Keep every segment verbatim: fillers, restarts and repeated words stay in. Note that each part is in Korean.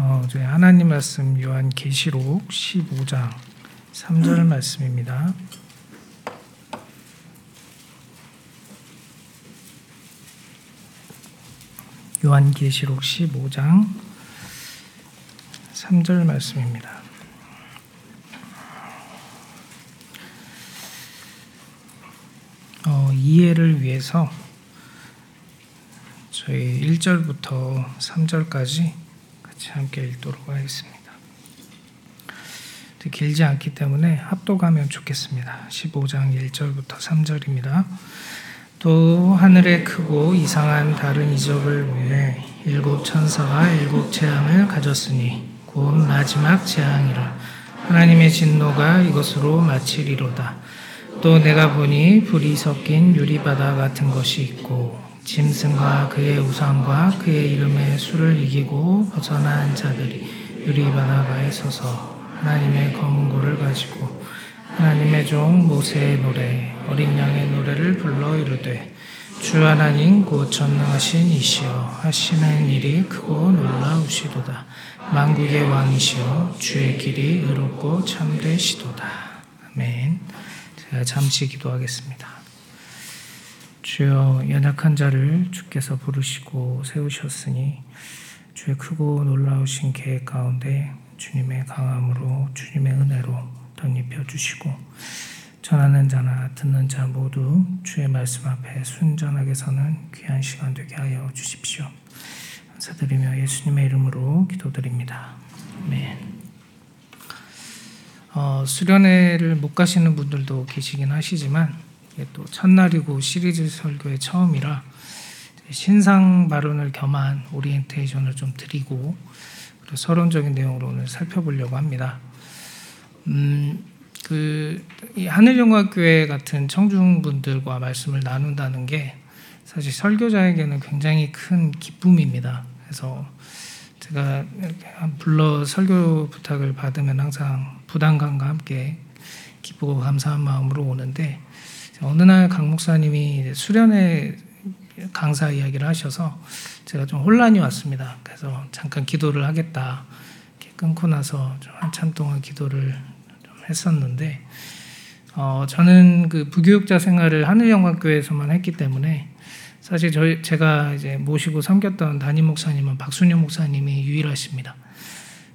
어, 저희 하나님 말씀 요한 계시록 십오 장 삼 절 말씀입니다. 요한 계시록 십오 장 삼 절 말씀입니다. 어, 이해를 위해서 저희 일 절부터 삼 절까지 같이 함께 읽도록 하겠습니다. 길지 않기 때문에 합독하면 좋겠습니다. 십오 장 일 절부터 삼 절입니다. 또 하늘에 크고 이상한 다른 이적을 위해 일곱 천사가 일곱 재앙을 가졌으니 곧 마지막 재앙이라. 하나님의 진노가 이것으로 마치리로다. 또 내가 보니 불이 섞인 유리바다 같은 것이 있고 짐승과 그의 우상과 그의 이름의 수를 이기고 벗어난 자들이 유리바다가에 서서 하나님의 검은 고를 가지고 하나님의 종 모세의 노래 어린 양의 노래를 불러 이르되 주 하나님 곧 전능하신 이시여 하시는 일이 크고 놀라우시도다. 만국의 왕이시여 주의 길이 의롭고 참되시도다. 아멘. 제가 잠시 기도하겠습니다. 주여, 연약한 자를 주께서 부르시고 세우셨으니 주의 크고 놀라우신 계획 가운데 주님의 강함으로 주님의 은혜로 덧입혀 주시고 전하는 자나 듣는 자 모두 주의 말씀 앞에 순전하게 서는 귀한 시간 되게 하여 주십시오. 감사드리며 예수님의 이름으로 기도드립니다. 아멘. 어, 수련회를 못 가시는 분들도 계시긴 하시지만 또 첫날이고 시리즈 설교의 처음이라 신상 발언을 겸한 오리엔테이션을 좀 드리고 그리고 서론적인 내용으로 오늘 살펴보려고 합니다. 음, 그 이 하늘영광교회 같은 청중분들과 말씀을 나눈다는 게 사실 설교자에게는 굉장히 큰 기쁨입니다. 그래서 제가 불러 설교 부탁을 받으면 항상 부담감과 함께 기쁘고 감사한 마음으로 오는데 어느 날 강 목사님이 수련회 강사 이야기를 하셔서 제가 좀 혼란이 왔습니다. 그래서 잠깐 기도를 하겠다 이렇게 끊고 나서 좀 한참 동안 기도를 좀 했었는데 어, 저는 그 부교육자 생활을 하늘영광교회에서만 했기 때문에 사실 저희 제가 이제 모시고 섬겼던 담임 목사님은 박순영 목사님이 유일하십니다.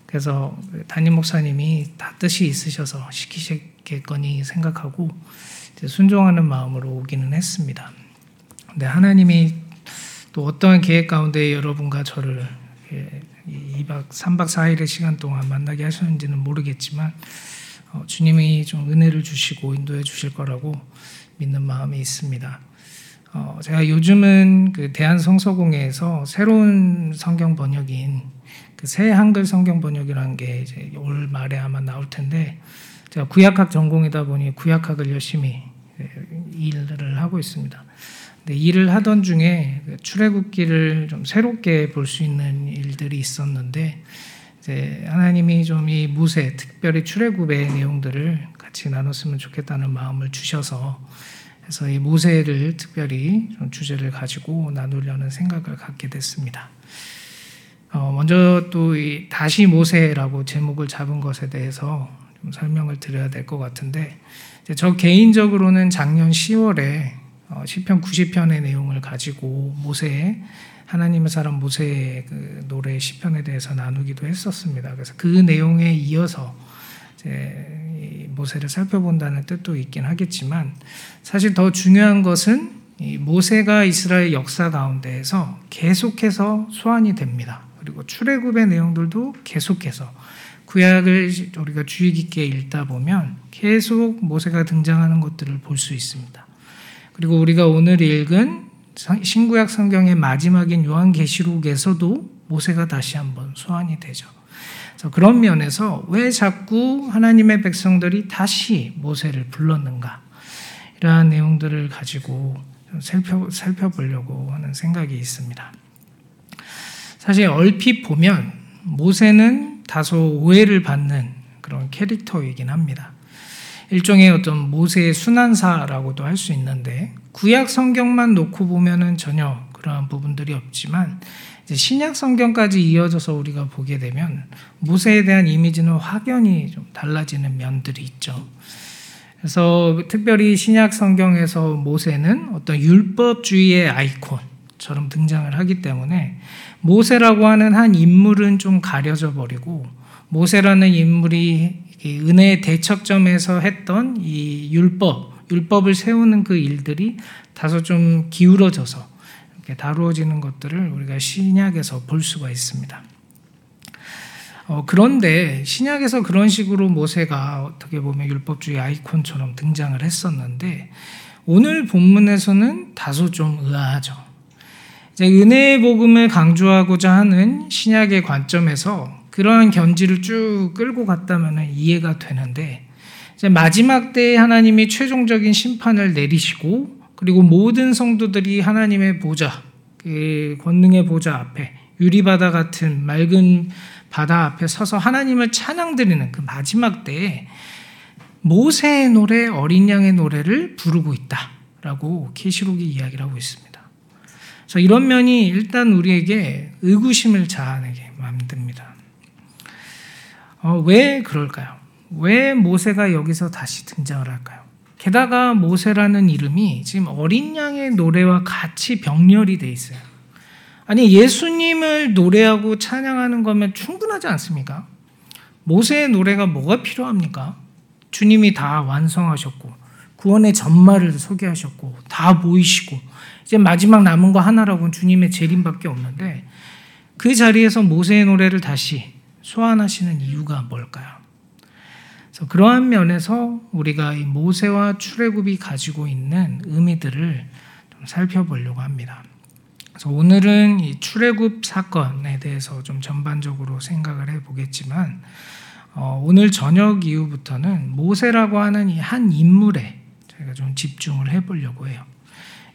그래서 담임 목사님이 다 뜻이 있으셔서 시키시겠거니 생각하고 이제 순종하는 마음으로 오기는 했습니다. 근데 하나님이 또 어떠한 계획 가운데 여러분과 저를 이 박 삼 박 사 일의 시간 동안 만나게 하셨는지는 모르겠지만 어, 주님이 좀 은혜를 주시고 인도해 주실 거라고 믿는 마음이 있습니다. 어, 제가 요즘은 그 대한성서공회에서 새로운 성경 번역인 그 새 한글 성경 번역이라는 게 이제 올 말에 아마 나올 텐데 제가 구약학 전공이다 보니 구약학을 열심히 일을 하고 있습니다. 근데 일을 하던 중에 출애굽기를 좀 새롭게 볼 수 있는 일들이 있었는데 이제 하나님이 좀 이 모세 특별히 출애굽의 내용들을 같이 나눴으면 좋겠다는 마음을 주셔서 그래서 이 모세를 특별히 좀 주제를 가지고 나누려는 생각을 갖게 됐습니다. 어, 먼저 또 이 다시 모세라고 제목을 잡은 것에 대해서 좀 설명을 드려야 될 것 같은데 이제 저 개인적으로는 작년 시월에 어, 시편 구십 편의 내용을 가지고 모세의 하나님의 사람 모세의 그 노래 시편에 대해서 나누기도 했었습니다. 그래서 그 내용에 이어서 이제 모세를 살펴본다는 뜻도 있긴 하겠지만 사실 더 중요한 것은 이 모세가 이스라엘 역사 가운데에서 계속해서 소환이 됩니다. 그리고 출애굽의 내용들도 계속해서 구약을 우리가 주의 깊게 읽다 보면 계속 모세가 등장하는 것들을 볼 수 있습니다. 그리고 우리가 오늘 읽은 신구약 성경의 마지막인 요한계시록에서도 모세가 다시 한번 소환이 되죠. 그런 면에서 왜 자꾸 하나님의 백성들이 다시 모세를 불렀는가 이러한 내용들을 가지고 살펴, 살펴보려고 하는 생각이 있습니다. 사실 얼핏 보면 모세는 다소 오해를 받는 그런 캐릭터이긴 합니다. 일종의 어떤 모세의 순환사라고도 할 수 있는데 구약 성경만 놓고 보면은 전혀 그러한 부분들이 없지만 이제 신약 성경까지 이어져서 우리가 보게 되면 모세에 대한 이미지는 확연히 좀 달라지는 면들이 있죠. 그래서 특별히 신약 성경에서 모세는 어떤 율법주의의 아이콘처럼 등장을 하기 때문에 모세라고 하는 한 인물은 좀 가려져 버리고 모세라는 인물이 은혜의 대척점에서 했던 이 율법, 율법을 세우는 그 일들이 다소 좀 기울어져서 이렇게 다루어지는 것들을 우리가 신약에서 볼 수가 있습니다. 어, 그런데 신약에서 그런 식으로 모세가 어떻게 보면 율법주의 아이콘처럼 등장을 했었는데 오늘 본문에서는 다소 좀 의아하죠. 이제 은혜의 복음을 강조하고자 하는 신약의 관점에서 그러한 견지를 쭉 끌고 갔다면 이해가 되는데 이제 마지막 때에 하나님이 최종적인 심판을 내리시고 그리고 모든 성도들이 하나님의 보좌, 그 권능의 보좌 앞에 유리바다 같은 맑은 바다 앞에 서서 하나님을 찬양드리는 그 마지막 때에 모세의 노래, 어린 양의 노래를 부르고 있다라고 계시록이 이야기를 하고 있습니다. 그래서 이런 면이 일단 우리에게 의구심을 자아내게 만듭니다. 어, 왜 그럴까요? 왜 모세가 여기서 다시 등장을 할까요? 게다가 모세라는 이름이 지금 어린 양의 노래와 같이 병렬이 돼 있어요. 아니 예수님을 노래하고 찬양하는 거면 충분하지 않습니까? 모세의 노래가 뭐가 필요합니까? 주님이 다 완성하셨고 구원의 전말을 소개하셨고 다 보이시고 이제 마지막 남은 거 하나라고는 주님의 재림밖에 없는데 그 자리에서 모세의 노래를 다시 소환하시는 이유가 뭘까요? 그래서 그러한 면에서 우리가 이 모세와 출애굽이 가지고 있는 의미들을 좀 살펴보려고 합니다. 그래서 오늘은 이 출애굽 사건에 대해서 좀 전반적으로 생각을 해보겠지만 어, 오늘 저녁 이후부터는 모세라고 하는 이 한 인물에 저희가 좀 집중을 해보려고 해요.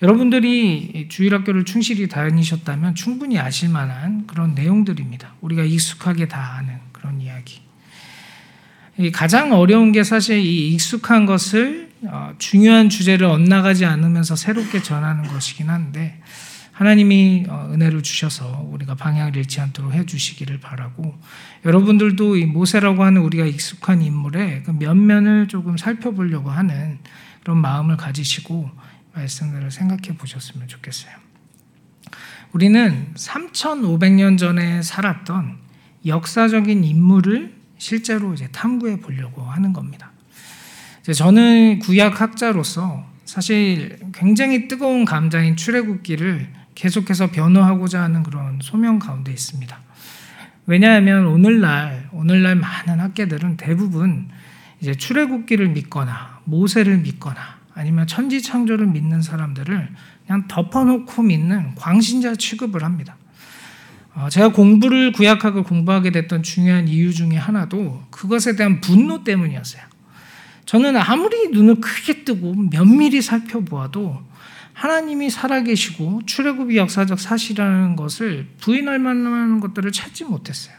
여러분들이 주일학교를 충실히 다니셨다면 충분히 아실 만한 그런 내용들입니다. 우리가 익숙하게 다 아는 그런 이야기. 이 가장 어려운 게 사실 이 익숙한 것을 어, 중요한 주제를 엇나가지 않으면서 새롭게 전하는 것이긴 한데 하나님이 은혜를 주셔서 우리가 방향을 잃지 않도록 해주시기를 바라고 여러분들도 이 모세라고 하는 우리가 익숙한 인물의 그 면면을 조금 살펴보려고 하는 그런 마음을 가지시고 말씀들을 생각해 보셨으면 좋겠어요. 우리는 삼천오백 년 전에 살았던 역사적인 인물을 실제로 이제 탐구해 보려고 하는 겁니다. 이제 저는 구약학자로서 사실 굉장히 뜨거운 감자인 출애굽기를 계속해서 변호하고자 하는 그런 소명 가운데 있습니다. 왜냐하면 오늘날 오늘날 많은 학계들은 대부분 이제 출애굽기를 믿거나 모세를 믿거나 아니면 천지창조를 믿는 사람들을 그냥 덮어놓고 믿는 광신자 취급을 합니다. 어, 제가 공부를 구약학을 공부하게 됐던 중요한 이유 중에 하나도 그것에 대한 분노 때문이었어요. 저는 아무리 눈을 크게 뜨고 면밀히 살펴보아도 하나님이 살아계시고 출애굽이 역사적 사실이라는 것을 부인할 만한 것들을 찾지 못했어요.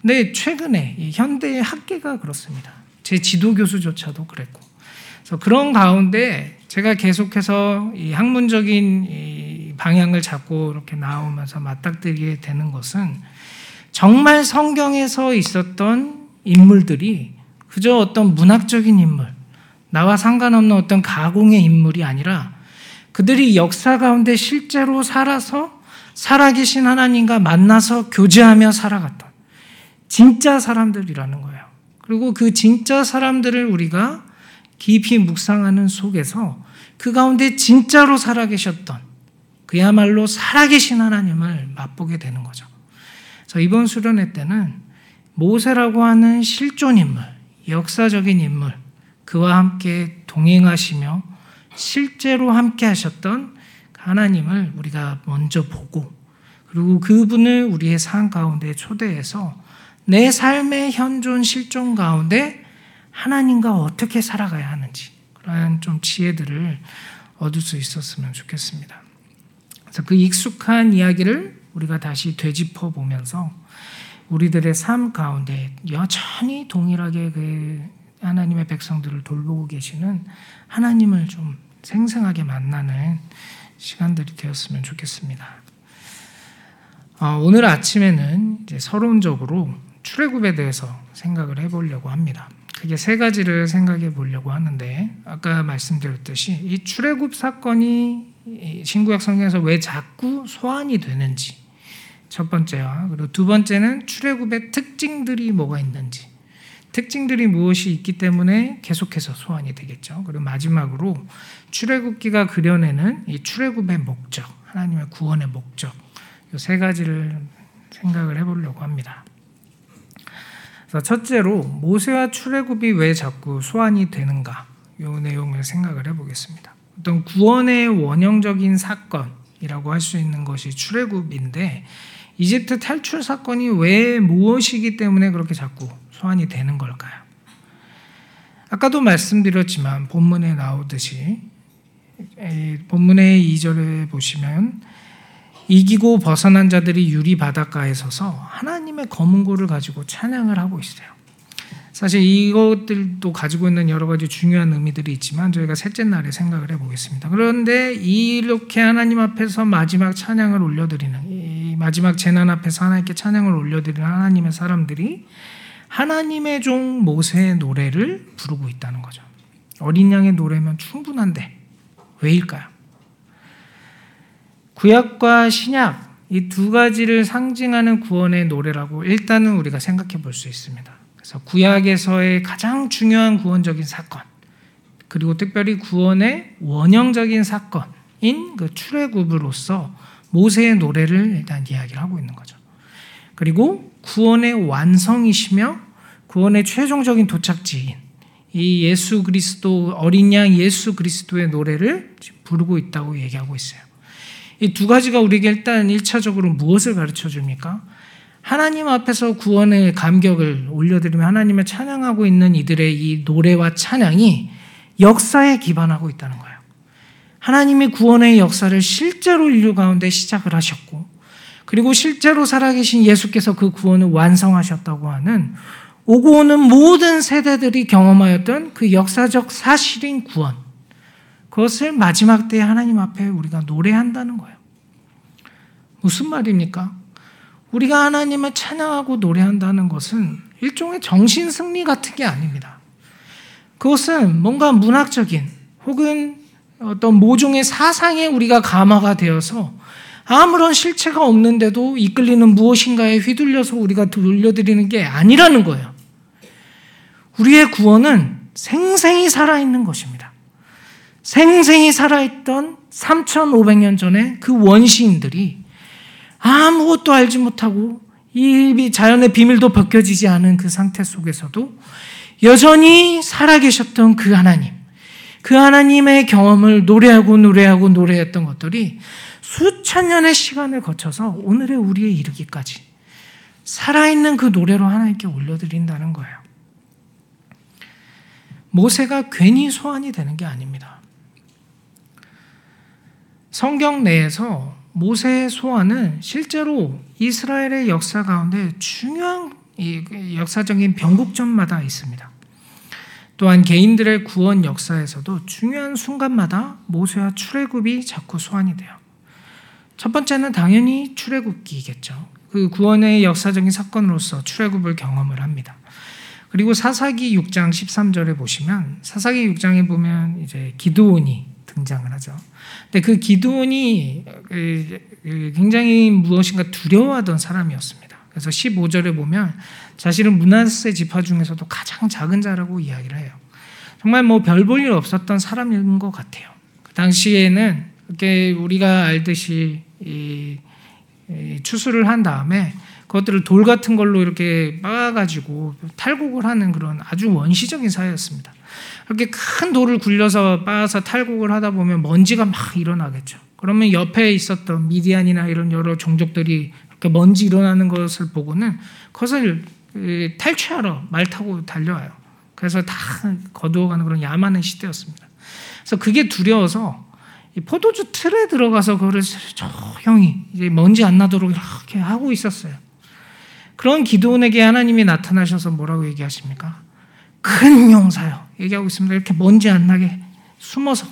근데 최근에 이 현대의 학계가 그렇습니다. 제 지도교수조차도 그랬고. 그래서 그런 가운데 제가 계속해서 이 학문적인 이 방향을 잡고 이렇게 나오면서 맞닥뜨리게 되는 것은 정말 성경에서 있었던 인물들이 그저 어떤 문학적인 인물, 나와 상관없는 어떤 가공의 인물이 아니라 그들이 역사 가운데 실제로 살아서 살아계신 하나님과 만나서 교제하며 살아갔던 진짜 사람들이라는 거예요. 그리고 그 진짜 사람들을 우리가 깊이 묵상하는 속에서 그 가운데 진짜로 살아계셨던 그야말로 살아계신 하나님을 맛보게 되는 거죠. 그래서 이번 수련회 때는 모세라고 하는 실존 인물, 역사적인 인물, 그와 함께 동행하시며 실제로 함께 하셨던 하나님을 우리가 먼저 보고 그리고 그분을 우리의 삶 가운데 초대해서 내 삶의 현존 실존 가운데 하나님과 어떻게 살아가야 하는지 그런 좀 지혜들을 얻을 수 있었으면 좋겠습니다. 그래서 그 익숙한 이야기를 우리가 다시 되짚어 보면서 우리들의 삶 가운데 여전히 동일하게 그 하나님의 백성들을 돌보고 계시는 하나님을 좀 생생하게 만나는 시간들이 되었으면 좋겠습니다. 오늘 아침에는 이제 서론적으로 출애굽에 대해서 생각을 해보려고 합니다. 크게 세 가지를 생각해 보려고 하는데, 아까 말씀드렸듯이 이 출애굽 사건이 신구약 성경에서 왜 자꾸 소환이 되는지, 첫 번째와 그리고 두 번째는 출애굽의 특징들이 뭐가 있는지, 특징들이 무엇이 있기 때문에 계속해서 소환이 되겠죠. 그리고 마지막으로 출애굽기가 그려내는 이 출애굽의 목적, 하나님의 구원의 목적, 이 세 가지를 생각을 해보려고 합니다. 그래서 첫째로 모세와 출애굽이 왜 자꾸 소환이 되는가, 이 내용을 생각을 해보겠습니다. 어떤 구원의 원형적인 사건이라고 할 수 있는 것이 출애굽인데, 이집트 탈출 사건이 왜 무엇이기 때문에 그렇게 자꾸 소환이 되는 걸까요? 아까도 말씀드렸지만 본문에 나오듯이 본문의 이 절에 보시면 이기고 벗어난 자들이 유리 바닷가에 서서 하나님의 검은고를 가지고 찬양을 하고 있어요. 사실 이것들도 가지고 있는 여러 가지 중요한 의미들이 있지만 저희가 셋째 날에 생각을 해보겠습니다. 그런데 이렇게 하나님 앞에서 마지막 찬양을 올려드리는, 이 마지막 재난 앞에서 하나님께 찬양을 올려드리는 하나님의 사람들이 하나님의 종 모세의 노래를 부르고 있다는 거죠. 어린 양의 노래면 충분한데 왜일까요? 구약과 신약, 이 두 가지를 상징하는 구원의 노래라고 일단은 우리가 생각해 볼 수 있습니다. 그래서 구약에서의 가장 중요한 구원적인 사건, 그리고 특별히 구원의 원형적인 사건인 그 출애굽으로서 모세의 노래를 일단 이야기를 하고 있는 거죠. 그리고 구원의 완성이시며 구원의 최종적인 도착지인 이 예수 그리스도, 어린 양 예수 그리스도의 노래를 지금 부르고 있다고 얘기하고 있어요. 이 두 가지가 우리에게 일단 일차적으로 무엇을 가르쳐 줍니까? 하나님 앞에서 구원의 감격을 올려드리며 하나님을 찬양하고 있는 이들의 이 노래와 찬양이 역사에 기반하고 있다는 거예요. 하나님이 구원의 역사를 실제로 인류 가운데 시작을 하셨고, 그리고 실제로 살아계신 예수께서 그 구원을 완성하셨다고 하는, 오고 오는 모든 세대들이 경험하였던 그 역사적 사실인 구원, 그것을 마지막 때에 하나님 앞에 우리가 노래한다는 거예요. 무슨 말입니까? 우리가 하나님을 찬양하고 노래한다는 것은 일종의 정신 승리 같은 게 아닙니다. 그것은 뭔가 문학적인 혹은 어떤 모종의 사상에 우리가 감화가 되어서 아무런 실체가 없는데도 이끌리는 무엇인가에 휘둘려서 우리가 돌려드리는 게 아니라는 거예요. 우리의 구원은 생생히 살아있는 것입니다. 생생히 살아있던 삼천오백 년 전에 그 원시인들이 아무것도 알지 못하고 이 자연의 비밀도 벗겨지지 않은 그 상태 속에서도 여전히 살아계셨던 그 하나님, 그 하나님의 경험을 노래하고 노래하고 노래했던 것들이 수천 년의 시간을 거쳐서 오늘의 우리에 이르기까지 살아있는 그 노래로 하나님께 올려드린다는 거예요. 모세가 괜히 소환이 되는 게 아닙니다. 성경 내에서 모세의 소환은 실제로 이스라엘의 역사 가운데 중요한 역사적인 변곡점마다 있습니다. 또한 개인들의 구원 역사에서도 중요한 순간마다 모세와 출애굽이 자꾸 소환이 돼요. 첫 번째는 당연히 출애굽기겠죠. 그 구원의 역사적인 사건으로서 출애굽을 경험을 합니다. 그리고 사사기 육 장 십삼 절에 보시면, 사사기 육 장에 보면 이제 기드온이 등장을 하죠. 근데 그 기드온이 굉장히 무엇인가 두려워하던 사람이었습니다. 그래서 십오 절에 보면 자신은 므낫세 지파 중에서도 가장 작은 자라고 이야기를 해요. 정말 뭐 별 볼 일 없었던 사람인 것 같아요. 그 당시에는 이렇게 우리가 알듯이 이, 이 추수를 한 다음에 그것들을 돌 같은 걸로 이렇게 막아가지고 탈곡을 하는 그런 아주 원시적인 사회였습니다. 이렇게 큰 돌을 굴려서 빻아서 탈곡을 하다 보면 먼지가 막 일어나겠죠. 그러면 옆에 있었던 미디안이나 이런 여러 종족들이 이렇게 먼지 일어나는 것을 보고는 그것을 탈취하러 말 타고 달려와요. 그래서 다 거두어가는 그런 야만의 시대였습니다. 그래서 그게 두려워서 이 포도주 틀에 들어가서 그거를 조용히 이제 먼지 안 나도록 이렇게 하고 있었어요. 그런 기드온에게 하나님이 나타나셔서 뭐라고 얘기하십니까? 큰 용사요. 얘기하고 있습니다. 이렇게 먼지 안 나게 숨어서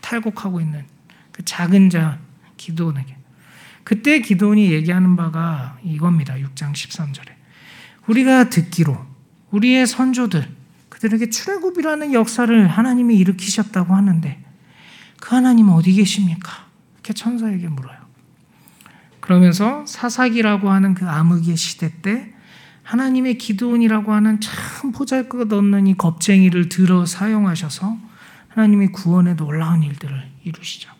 탈곡하고 있는 그 작은 자 기드온에게. 그때 기드온이 얘기하는 바가 이겁니다. 육 장 십삼 절에. 우리가 듣기로 우리의 선조들, 그들에게 출애굽이라는 역사를 하나님이 일으키셨다고 하는데 그 하나님 어디 계십니까? 이렇게 천사에게 물어요. 그러면서 사사기라고 하는 그 암흑의 시대 때 하나님의 기드온이라고 하는 참 보잘것없는 이 겁쟁이를 들어 사용하셔서 하나님이 구원의 놀라운 일들을 이루시죠.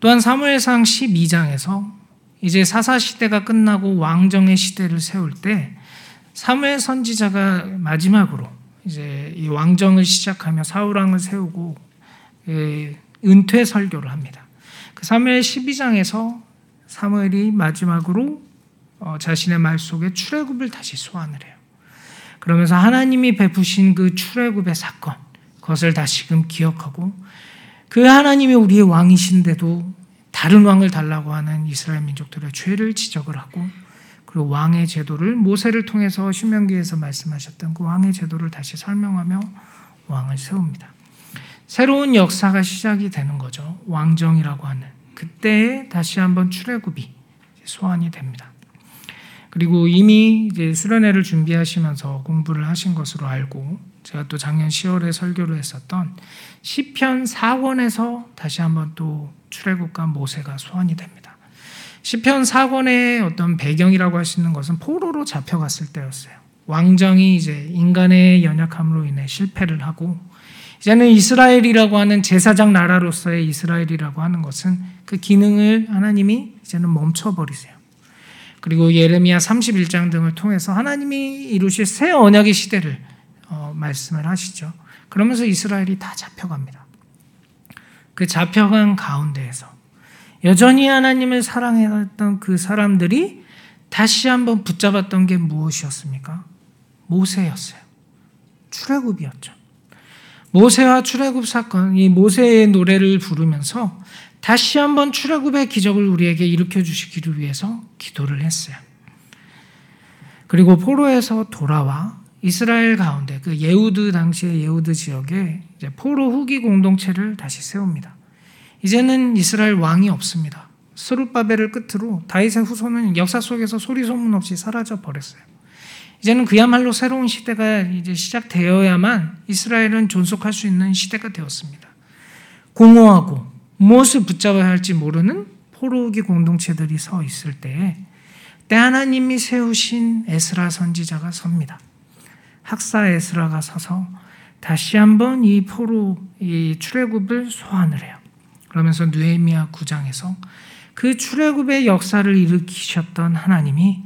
또한 사무엘상 십이 장에서 이제 사사시대가 끝나고 왕정의 시대를 세울 때 사무엘 선지자가 마지막으로 이제 이 왕정을 시작하며 사울왕을 세우고 은퇴 설교를 합니다. 그 사무엘 십이 장에서 사무엘이 마지막으로 어, 자신의 말 속에 출애굽을 다시 소환을 해요. 그러면서 하나님이 베푸신 그 출애굽의 사건, 그것을 다시금 기억하고 그 하나님이 우리의 왕이신데도 다른 왕을 달라고 하는 이스라엘 민족들의 죄를 지적을 하고, 그리고 왕의 제도를 모세를 통해서 신명기에서 말씀하셨던 그 왕의 제도를 다시 설명하며 왕을 세웁니다. 새로운 역사가 시작이 되는 거죠. 왕정이라고 하는 그때에 다시 한번 출애굽이 소환이 됩니다. 그리고 이미 이제 수련회를 준비하시면서 공부를 하신 것으로 알고, 제가 또 작년 시월에 설교를 했었던 시편 사 권에서 다시 한번 또 출애굽과 모세가 소환이 됩니다. 시편 사 권의 어떤 배경이라고 할 수 있는 것은 포로로 잡혀갔을 때였어요. 왕정이 이제 인간의 연약함으로 인해 실패를 하고, 이제는 이스라엘이라고 하는 제사장 나라로서의 이스라엘이라고 하는 것은 그 기능을 하나님이 이제는 멈춰버리세요. 그리고 예레미야 삼십일 장 등을 통해서 하나님이 이루실 새 언약의 시대를 어, 말씀을 하시죠. 그러면서 이스라엘이 다 잡혀갑니다. 그 잡혀간 가운데에서 여전히 하나님을 사랑했던 그 사람들이 다시 한번 붙잡았던 게 무엇이었습니까? 모세였어요. 출애굽이었죠. 모세와 출애굽 사건, 이 모세의 노래를 부르면서 다시 한번 출애굽의 기적을 우리에게 일으켜 주시기를 위해서 기도를 했어요. 그리고 포로에서 돌아와 이스라엘 가운데 그 예후드 당시의 예후드 지역에 이제 포로 후기 공동체를 다시 세웁니다. 이제는 이스라엘 왕이 없습니다. 스룹바벨을 끝으로 다윗의 후손은 역사 속에서 소리 소문 없이 사라져 버렸어요. 이제는 그야말로 새로운 시대가 이제 시작되어야만 이스라엘은 존속할 수 있는 시대가 되었습니다. 공허하고 무엇을 붙잡아야 할지 모르는 포로 후기 공동체들이 서 있을 때에 때 하나님이 세우신 에스라 선지자가 섭니다. 학사 에스라가 서서 다시 한번 이 포로 이 출애굽을 소환을 해요. 그러면서 느헤미야 구 장에서 그 출애굽의 역사를 일으키셨던 하나님이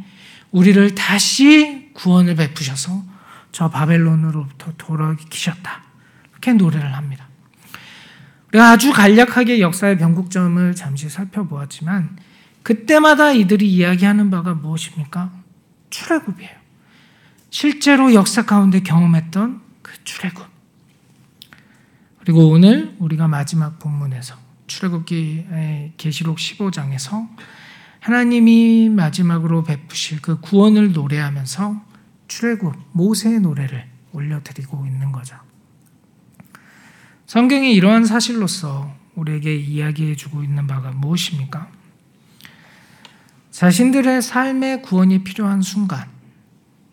우리를 다시 구원을 베푸셔서 저 바벨론으로부터 돌아오키셨다. 이렇게 노래를 합니다. 우리가 아주 간략하게 역사의 변곡점을 잠시 살펴보았지만 그때마다 이들이 이야기하는 바가 무엇입니까? 출애굽이에요. 실제로 역사 가운데 경험했던 그 출애굽. 그리고 오늘 우리가 마지막 본문에서 출애굽기 계시록 십오 장에서 하나님이 마지막으로 베푸실 그 구원을 노래하면서 출애굽 모세의 노래를 올려드리고 있는 거죠. 성경이 이러한 사실로서 우리에게 이야기해주고 있는 바가 무엇입니까? 자신들의 삶의 구원이 필요한 순간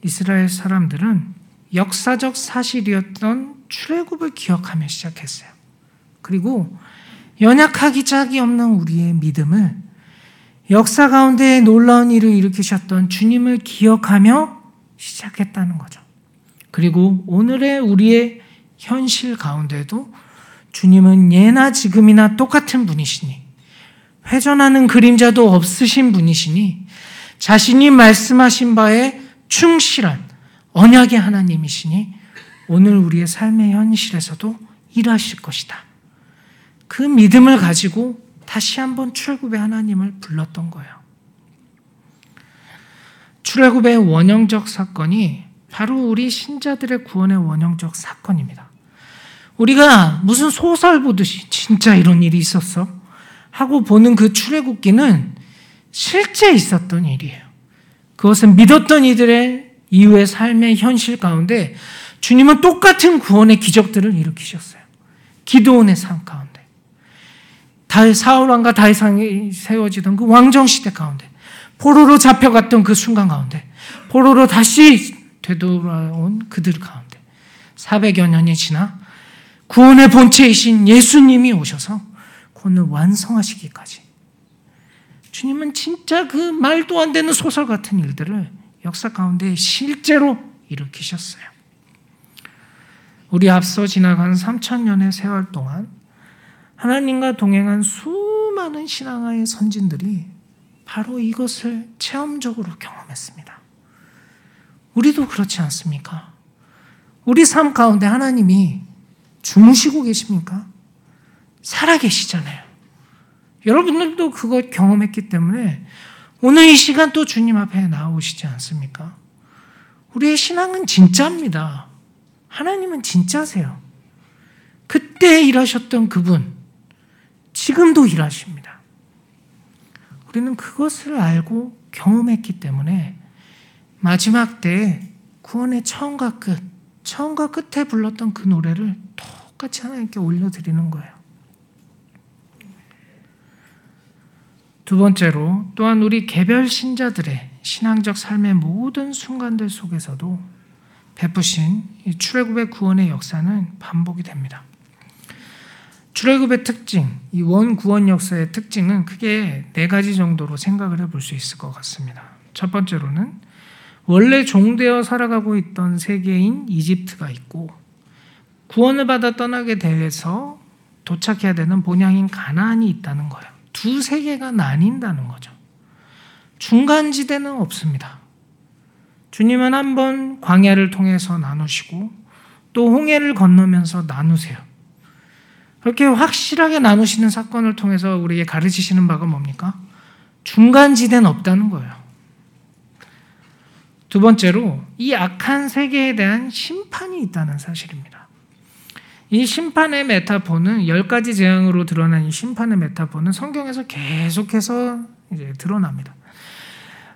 이스라엘 사람들은 역사적 사실이었던 출애굽을 기억하며 시작했어요. 그리고 연약하기 짝이 없는 우리의 믿음을 역사 가운데 놀라운 일을 일으키셨던 주님을 기억하며 시작했다는 거죠. 그리고 오늘의 우리의 현실 가운데도 주님은 예나 지금이나 똑같은 분이시니, 회전하는 그림자도 없으신 분이시니, 자신이 말씀하신 바에 충실한 언약의 하나님이시니 오늘 우리의 삶의 현실에서도 일하실 것이다. 그 믿음을 가지고 다시 한번 출애굽의 하나님을 불렀던 거예요. 출애굽의 원형적 사건이 바로 우리 신자들의 구원의 원형적 사건입니다. 우리가 무슨 소설 보듯이 진짜 이런 일이 있었어? 하고 보는 그 출애굽기는 실제 있었던 일이에요. 그것은 믿었던 이들의 이후의 삶의 현실 가운데 주님은 똑같은 구원의 기적들을 일으키셨어요. 기드온의 삶 가운데. 다윗 사울왕과 다윗왕이 세워지던 그 왕정시대 가운데, 포로로 잡혀갔던 그 순간 가운데, 포로로 다시 되돌아온 그들 가운데 사백여 년이 지나 구원의 본체이신 예수님이 오셔서 구원을 완성하시기까지 주님은 진짜 그 말도 안 되는 소설 같은 일들을 역사 가운데 실제로 일으키셨어요. 우리 앞서 지나간 삼천 년의 세월 동안 하나님과 동행한 수많은 신앙의 선진들이 바로 이것을 체험적으로 경험했습니다. 우리도 그렇지 않습니까? 우리 삶 가운데 하나님이 주무시고 계십니까? 살아계시잖아요. 여러분들도 그거 경험했기 때문에 오늘 이 시간 또 주님 앞에 나오시지 않습니까? 우리의 신앙은 진짜입니다. 하나님은 진짜세요. 그때 일하셨던 그분, 지금도 일하십니다. 우리는 그것을 알고 경험했기 때문에 마지막 때에 구원의 처음과 끝, 처음과 끝에 불렀던 그 노래를 똑같이 하나님께 올려드리는 거예요. 두 번째로, 또한 우리 개별 신자들의 신앙적 삶의 모든 순간들 속에서도 베푸신 이 출애굽의 구원의 역사는 반복이 됩니다. 출애굽의 특징, 이 원 구원 역사의 특징은 크게 네 가지 정도로 생각을 해볼 수 있을 것 같습니다. 첫 번째로는 원래 종되어 살아가고 있던 세계인 이집트가 있고, 구원을 받아 떠나게 돼서 도착해야 되는 본향인 가나안이 있다는 거예요. 두 세계가 나뉜다는 거죠. 중간지대는 없습니다. 주님은 한번 광야를 통해서 나누시고 또 홍해를 건너면서 나누세요. 그렇게 확실하게 나누시는 사건을 통해서 우리에게 가르치시는 바가 뭡니까? 중간지대는 없다는 거예요. 두 번째로, 이 악한 세계에 대한 심판이 있다는 사실입니다. 이 심판의 메타포는, 열 가지 재앙으로 드러난 이 심판의 메타포는 성경에서 계속해서 이제 드러납니다.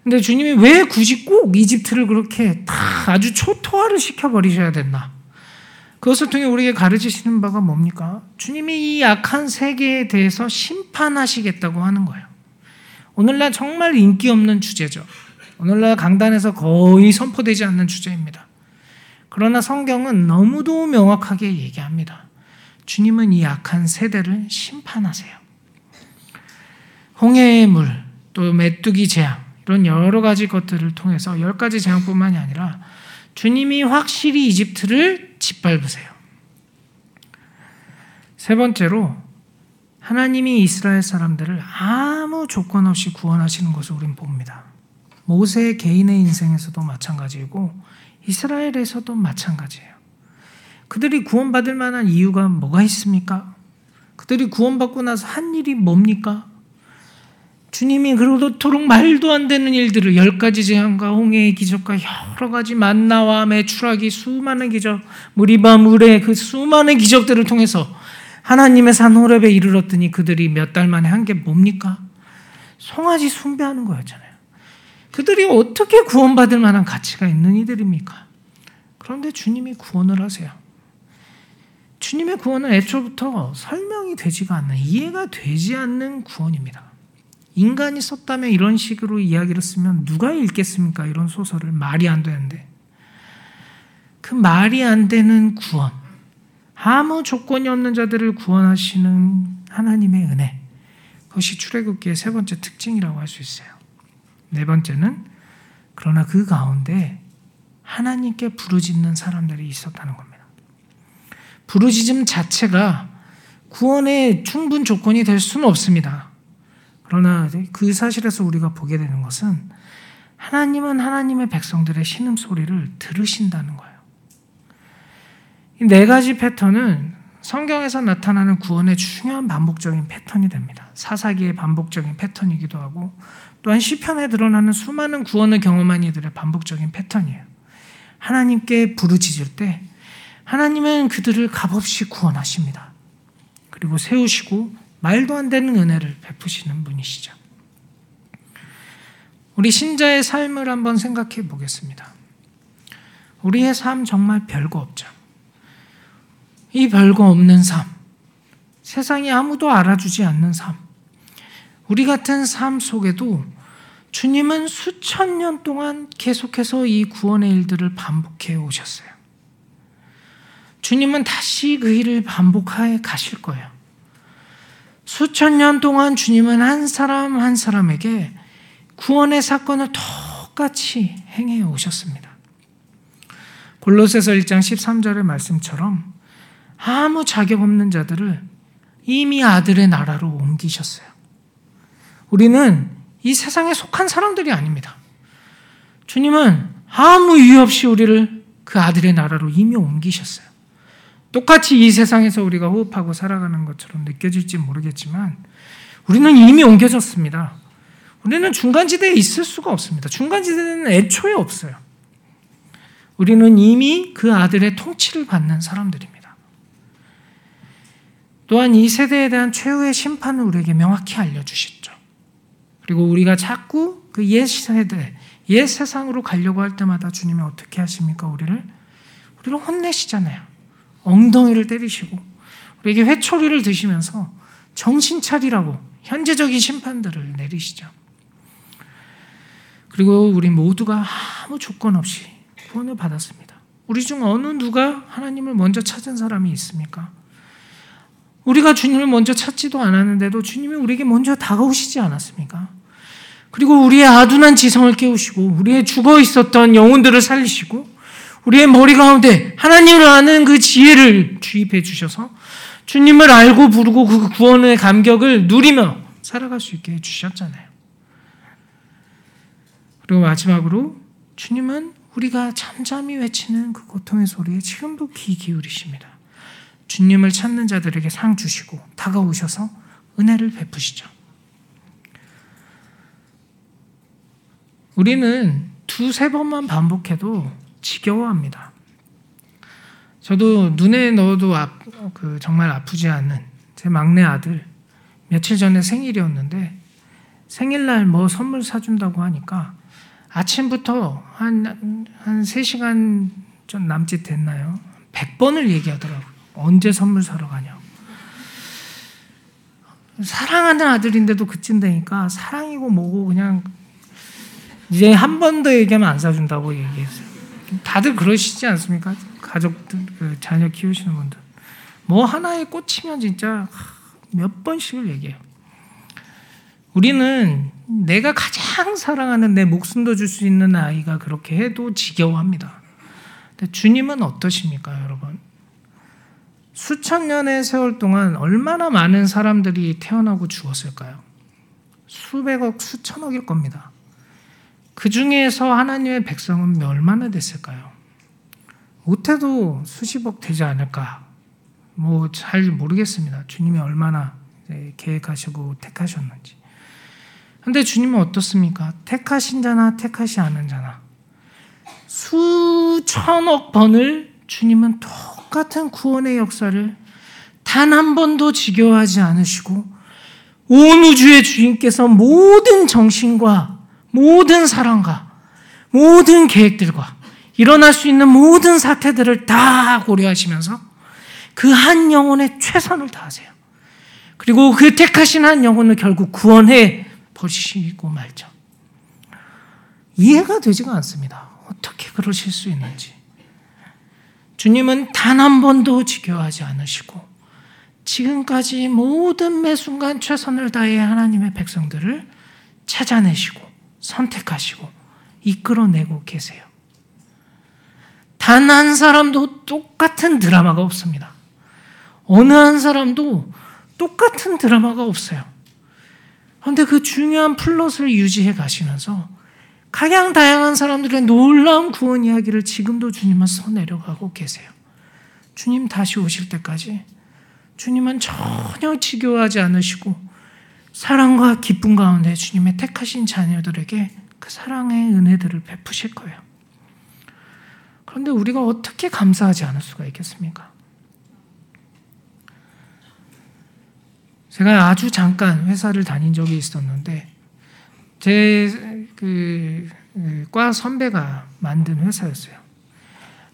근데 주님이 왜 굳이 꼭 이집트를 그렇게 다 아주 초토화를 시켜버리셔야 됐나? 그것을 통해 우리에게 가르치시는 바가 뭡니까? 주님이 이 악한 세계에 대해서 심판하시겠다고 하는 거예요. 오늘날 정말 인기 없는 주제죠. 오늘날 강단에서 거의 선포되지 않는 주제입니다. 그러나 성경은 너무도 명확하게 얘기합니다. 주님은 이 악한 세대를 심판하세요. 홍해의 물, 또 메뚜기 재앙, 이런 여러 가지 것들을 통해서, 열 가지 재앙뿐만이 아니라 주님이 확실히 이집트를 짓밟으세요. 세 번째로, 하나님이 이스라엘 사람들을 아무 조건 없이 구원하시는 것을 우린 봅니다. 모세의 개인의 인생에서도 마찬가지이고 이스라엘에서도 마찬가지예요. 그들이 구원받을 만한 이유가 뭐가 있습니까? 그들이 구원받고 나서 한 일이 뭡니까? 주님이 그러도록 말도 안 되는 일들을, 열 가지 재앙과 홍해의 기적과 여러 가지 만나와 메추라기, 수많은 기적, 무리바 물의 그 수많은 기적들을 통해서 하나님의 산 호렙에 이르렀더니 그들이 몇 달 만에 한 게 뭡니까? 송아지 숭배하는 거였잖아요. 그들이 어떻게 구원받을 만한 가치가 있는 이들입니까? 그런데 주님이 구원을 하세요. 주님의 구원은 애초부터 설명이 되지가 않는, 이해가 되지 않는 구원입니다. 인간이 썼다면 이런 식으로 이야기를 쓰면 누가 읽겠습니까? 이런 소설을. 말이 안 되는데. 그 말이 안 되는 구원, 아무 조건이 없는 자들을 구원하시는 하나님의 은혜, 그것이 출애굽기의 세 번째 특징이라고 할 수 있어요. 네 번째는, 그러나 그 가운데 하나님께 부르짖는 사람들이 있었다는 겁니다. 부르짖음 자체가 구원의 충분 조건이 될 수는 없습니다. 그러나 그 사실에서 우리가 보게 되는 것은, 하나님은 하나님의 백성들의 신음소리를 들으신다는 거예요. 이 네 가지 패턴은 성경에서 나타나는 구원의 중요한 반복적인 패턴이 됩니다. 사사기의 반복적인 패턴이기도 하고, 또한 시편에 드러나는 수많은 구원을 경험한 이들의 반복적인 패턴이에요. 하나님께 부르짖을 때 하나님은 그들을 값없이 구원하십니다. 그리고 세우시고 말도 안 되는 은혜를 베푸시는 분이시죠. 우리 신자의 삶을 한번 생각해 보겠습니다. 우리의 삶 정말 별거 없죠. 이 별거 없는 삶, 세상에 아무도 알아주지 않는 삶, 우리 같은 삶 속에도 주님은 수천 년 동안 계속해서 이 구원의 일들을 반복해 오셨어요. 주님은 다시 그 일을 반복해 가실 거예요. 수천 년 동안 주님은 한 사람 한 사람에게 구원의 사건을 똑같이 행해 오셨습니다. 골로새서 일 장 십삼 절의 말씀처럼 아무 자격 없는 자들을 이미 아들의 나라로 옮기셨어요. 우리는 이 세상에 속한 사람들이 아닙니다. 주님은 아무 이유 없이 우리를 그 아들의 나라로 이미 옮기셨어요. 똑같이 이 세상에서 우리가 호흡하고 살아가는 것처럼 느껴질지 모르겠지만 우리는 이미 옮겨졌습니다. 우리는 중간지대에 있을 수가 없습니다. 중간지대는 애초에 없어요. 우리는 이미 그 아들의 통치를 받는 사람들입니다. 또한 이 세대에 대한 최후의 심판을 우리에게 명확히 알려주셨죠. 그리고 우리가 자꾸 그 옛 세대, 옛 세상으로 가려고 할 때마다 주님이 어떻게 하십니까? 우리를 우리를 혼내시잖아요. 엉덩이를 때리시고 우리에게 회초리를 드시면서 정신 차리라고 현재적인 심판들을 내리시죠. 그리고 우리 모두가 아무 조건 없이 구원을 받았습니다. 우리 중 어느 누가 하나님을 먼저 찾은 사람이 있습니까? 우리가 주님을 먼저 찾지도 않았는데도 주님이 우리에게 먼저 다가오시지 않았습니까? 그리고 우리의 아둔한 지성을 깨우시고 우리의 죽어 있었던 영혼들을 살리시고 우리의 머리 가운데 하나님을 아는 그 지혜를 주입해 주셔서 주님을 알고 부르고 그 구원의 감격을 누리며 살아갈 수 있게 해주셨잖아요. 그리고 마지막으로 주님은 우리가 잠잠히 외치는 그 고통의 소리에 지금도 귀 기울이십니다. 주님을 찾는 자들에게 상 주시고 다가오셔서 은혜를 베푸시죠. 우리는 두세 번만 반복해도 지겨워합니다. 저도 눈에 넣어도 아, 그 정말 아프지 않는 제 막내 아들, 며칠 전에 생일이었는데 생일날 뭐 선물 사준다고 하니까 아침부터 한, 한 세 시간 좀 남짓 됐나요? 백 번을 얘기하더라고요. 언제 선물 사러 가냐고. 사랑하는 아들인데도 그쯤되니까 사랑이고 뭐고 그냥 이제 한 번 더 얘기하면 안 사준다고 얘기했어요. 다들 그러시지 않습니까? 가족들, 그 자녀 키우시는 분들. 뭐 하나에 꽂히면 진짜 몇 번씩을 얘기해요. 우리는 내가 가장 사랑하는 내 목숨도 줄 수 있는 아이가 그렇게 해도 지겨워합니다. 근데 주님은 어떠십니까, 여러분? 수천 년의 세월 동안 얼마나 많은 사람들이 태어나고 죽었을까요? 수백억, 수천억일 겁니다. 그 중에서 하나님의 백성은 얼마나 됐을까요? 못해도 수십억 되지 않을까? 뭐 잘 모르겠습니다. 주님이 얼마나 계획하시고 택하셨는지. 근데 주님은 어떻습니까? 택하신 자나 택하시 않은 자나 수천억 번을 주님은 똑같은 구원의 역사를 단 한 번도 지겨워하지 않으시고 온 우주의 주인께서 모든 정신과 모든 사랑과 모든 계획들과 일어날 수 있는 모든 사태들을 다 고려하시면서 그 한 영혼에 최선을 다하세요. 그리고 그 택하신 한 영혼을 결국 구원해 버리시고 말죠. 이해가 되지가 않습니다. 어떻게 그러실 수 있는지. 주님은 단 한 번도 지겨워하지 않으시고 지금까지 모든 매 순간 최선을 다해 하나님의 백성들을 찾아내시고 선택하시고 이끌어내고 계세요. 단 한 사람도 똑같은 드라마가 없습니다. 어느 한 사람도 똑같은 드라마가 없어요. 그런데 그 중요한 플롯을 유지해 가시면서 가장 다양한 사람들의 놀라운 구원 이야기를 지금도 주님은 써내려가고 계세요. 주님 다시 오실 때까지 주님은 전혀 지겨워하지 않으시고 사랑과 기쁨 가운데 주님의 택하신 자녀들에게 그 사랑의 은혜들을 베푸실 거예요. 그런데 우리가 어떻게 감사하지 않을 수가 있겠습니까? 제가 아주 잠깐 회사를 다닌 적이 있었는데 제 그 과 선배가 만든 회사였어요.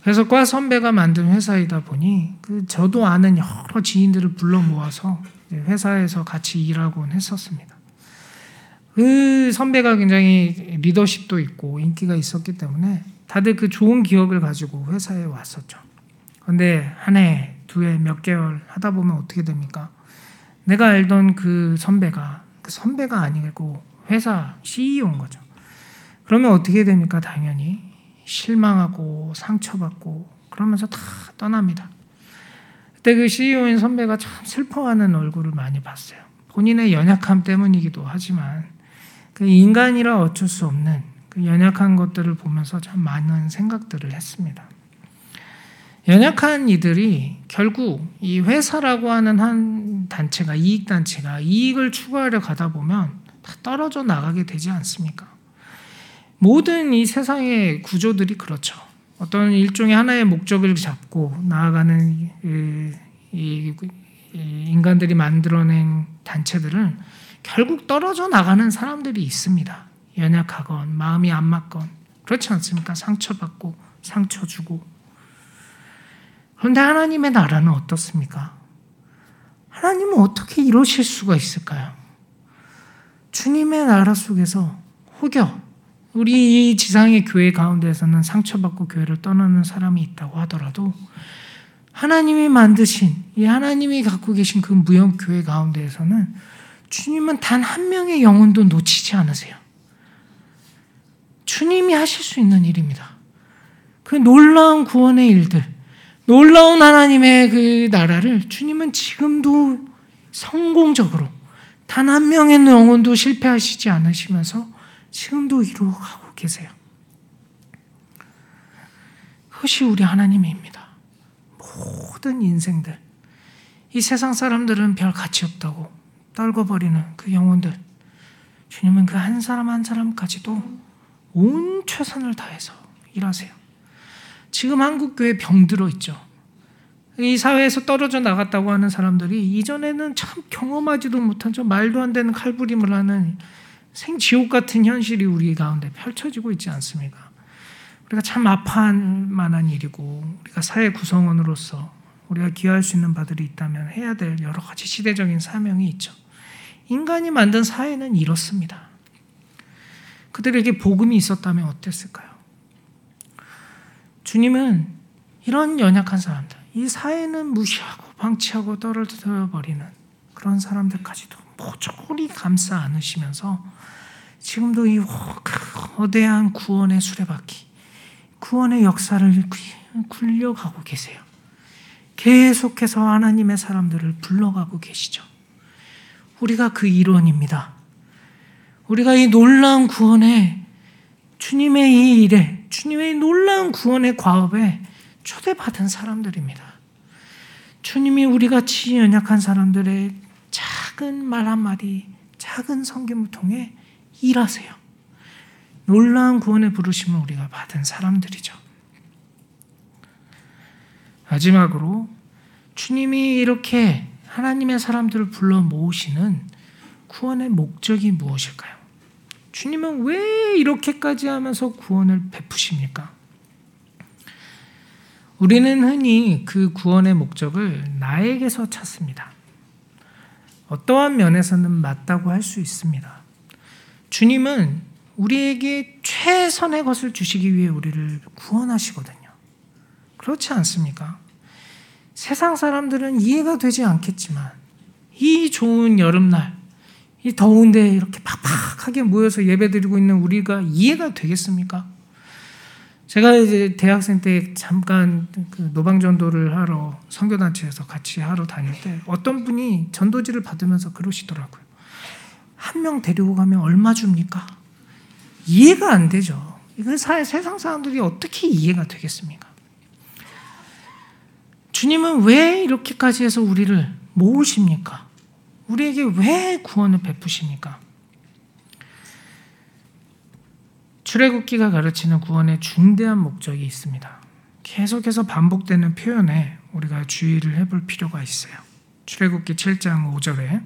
그래서 과 선배가 만든 회사이다 보니 그 저도 아는 여러 지인들을 불러 모아서 회사에서 같이 일하곤 했었습니다. 그 선배가 굉장히 리더십도 있고 인기가 있었기 때문에 다들 그 좋은 기억을 가지고 회사에 왔었죠. 그런데 한 해, 두 해, 몇 개월 하다 보면 어떻게 됩니까? 내가 알던 그 선배가 그 선배가 아니고 회사 씨이오인 거죠. 그러면 어떻게 됩니까? 당연히 실망하고 상처받고 그러면서 다 떠납니다. 그때 그 씨이오인 선배가 참 슬퍼하는 얼굴을 많이 봤어요. 본인의 연약함 때문이기도 하지만 그 인간이라 어쩔 수 없는 그 연약한 것들을 보면서 참 많은 생각들을 했습니다. 연약한 이들이 결국 이 회사라고 하는 한 단체가 이익단체가 이익을 추구하려 가다 보면 다 떨어져 나가게 되지 않습니까? 모든 이 세상의 구조들이 그렇죠. 어떤 일종의 하나의 목적을 잡고 나아가는 이, 이, 이 인간들이 만들어낸 단체들은 결국 떨어져 나가는 사람들이 있습니다. 연약하건 마음이 안 맞건 그렇지 않습니까? 상처받고 상처 주고. 그런데 하나님의 나라는 어떻습니까? 하나님은 어떻게 이러실 수가 있을까요? 주님의 나라 속에서 혹여 우리 이 지상의 교회 가운데에서는 상처받고 교회를 떠나는 사람이 있다고 하더라도 하나님이 만드신 이 하나님이 갖고 계신 그 무형교회 가운데에서는 주님은 단 한 명의 영혼도 놓치지 않으세요. 주님이 하실 수 있는 일입니다. 그 놀라운 구원의 일들, 놀라운 하나님의 그 나라를 주님은 지금도 성공적으로 단 한 명의 영혼도 실패하시지 않으시면서 지금도 이루어가고 계세요. 그것이 우리 하나님입니다. 모든 인생들, 이 세상 사람들은 별 가치 없다고 떨궈버리는 그 영혼들, 주님은 그 한 사람 한 사람까지도 온 최선을 다해서 일하세요. 지금 한국교회 병들어 있죠. 이 사회에서 떨어져 나갔다고 하는 사람들이 이전에는 참 경험하지도 못한 저 말도 안 되는 칼부림을 하는 생지옥 같은 현실이 우리 가운데 펼쳐지고 있지 않습니까? 우리가 참 아파할 만한 일이고 우리가 사회 구성원으로서 우리가 기여할 수 있는 바들이 있다면 해야 될 여러 가지 시대적인 사명이 있죠. 인간이 만든 사회는 이렇습니다. 그들에게 복음이 있었다면 어땠을까요? 주님은 이런 연약한 사람들, 이 사회는 무시하고 방치하고 떨어져버리는 그런 사람들까지도 모조리 감싸 안으시면서 지금도 이 거대한 구원의 수레바퀴, 구원의 역사를 굴려가고 계세요. 계속해서 하나님의 사람들을 불러가고 계시죠. 우리가 그 일원입니다. 우리가 이 놀라운 구원에, 주님의 이 일에, 주님의 놀라운 구원의 과업에 초대받은 사람들입니다. 주님이 우리같이 연약한 사람들의 작은 말 한마디, 작은 섬김을 통해 일하세요. 놀라운 구원의 부르심을 우리가 받은 사람들이죠. 마지막으로 주님이 이렇게 하나님의 사람들을 불러 모으시는 구원의 목적이 무엇일까요? 주님은 왜 이렇게까지 하면서 구원을 베푸십니까? 우리는 흔히 그 구원의 목적을 나에게서 찾습니다. 어떠한 면에서는 맞다고 할 수 있습니다. 주님은 우리에게 최선의 것을 주시기 위해 우리를 구원하시거든요. 그렇지 않습니까? 세상 사람들은 이해가 되지 않겠지만 이 좋은 여름날, 이 더운데 이렇게 팍팍하게 모여서 예배드리고 있는 우리가 이해가 되겠습니까? 제가 이제 대학생 때 잠깐 그 노방전도를 하러 선교단체에서 같이 하러 다닐 때 어떤 분이 전도지를 받으면서 그러시더라고요. 한 명 데리고 가면 얼마 줍니까? 이해가 안 되죠. 이건 사회, 세상 사람들이 어떻게 이해가 되겠습니까? 주님은 왜 이렇게까지 해서 우리를 모으십니까? 우리에게 왜 구원을 베푸십니까? 출애굽기가 가르치는 구원의 중대한 목적이 있습니다. 계속해서 반복되는 표현에 우리가 주의를 해볼 필요가 있어요. 출애굽기 칠 장 오 절에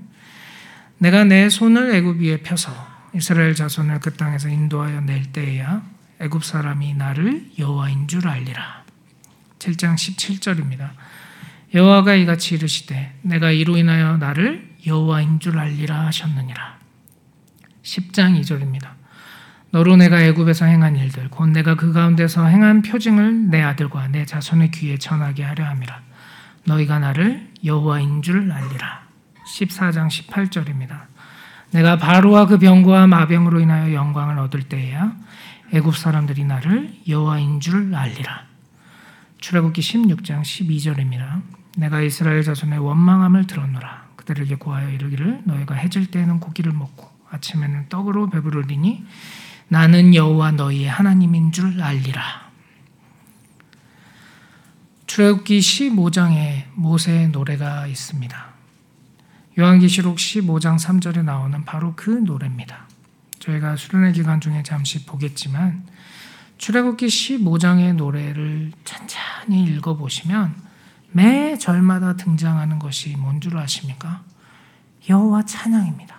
내가 내 손을 애굽 위에 펴서 이스라엘 자손을 그 땅에서 인도하여 낼 때에야 애굽 사람이 나를 여호와인 줄 알리라. 칠 장 십칠 절입니다. 여호와가 이같이 이르시되 내가 이로 인하여 나를 여호와인 줄 알리라 하셨느니라. 십 장 이 절입니다. 너로 내가 애굽에서 행한 일들 곧 내가 그 가운데서 행한 표징을 내 아들과 내 자손의 귀에 전하게 하려 함이라. 너희가 나를 여호와인 줄 알리라. 십사 장 십팔 절입니다. 내가 바로와 그 병과 마병으로 인하여 영광을 얻을 때에야 애굽 사람들이 나를 여호와인 줄 알리라. 출애굽기 십육 장 십이 절입니다. 내가 이스라엘 자손의 원망함을 들었노라. 그들에게 고하여 이르기를 너희가 해질 때에는 고기를 먹고 아침에는 떡으로 배부르리니 나는 여호와 너희의 하나님인 줄 알리라. 출애굽기 십오 장에 모세의 노래가 있습니다. 요한계시록 십오 장 삼 절에 나오는 바로 그 노래입니다. 저희가 수련회 기간 중에 잠시 보겠지만 출애굽기 십오 장의 노래를 천천히 읽어보시면 매 절마다 등장하는 것이 뭔 줄 아십니까? 여호와 찬양입니다.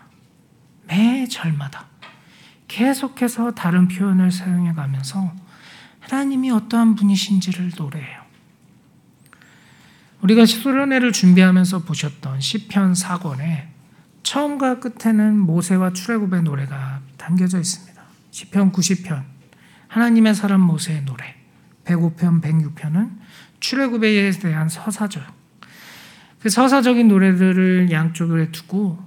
매 절마다 계속해서 다른 표현을 사용해가면서 하나님이 어떠한 분이신지를 노래해요. 우리가 수련회를 준비하면서 보셨던 시편 사 권에 처음과 끝에는 모세와 출애굽의 노래가 담겨져 있습니다. 시편 구십 편, 하나님의 사람 모세의 노래, 백오 편, 백육 편은 출애굽에 대한 서사적, 그 서사적인 노래들을 양쪽에 두고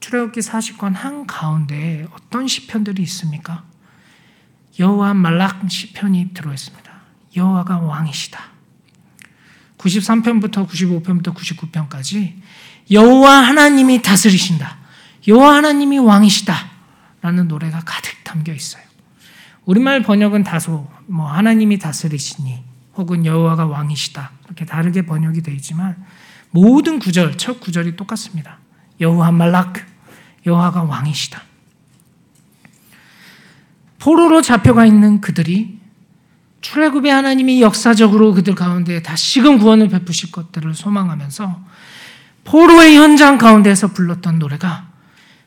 출애굽기 사십 권 한가운데에 어떤 시편들이 있습니까? 여호와 말락 시편이 들어있습니다. 여호와가 왕이시다. 구십삼 편부터 구십오 편부터 구십구 편까지 여호와 하나님이 다스리신다. 여호와 하나님이 왕이시다. 라는 노래가 가득 담겨 있어요. 우리말 번역은 다소 뭐 하나님이 다스리시니 혹은 여호와가 왕이시다. 이렇게 다르게 번역이 되지만 모든 구절, 첫 구절이 똑같습니다. 여호와 말라크, 여호와가 왕이시다. 포로로 잡혀가 있는 그들이 출애굽의 하나님이 역사적으로 그들 가운데 다시금 구원을 베푸실 것들을 소망하면서 포로의 현장 가운데서 불렀던 노래가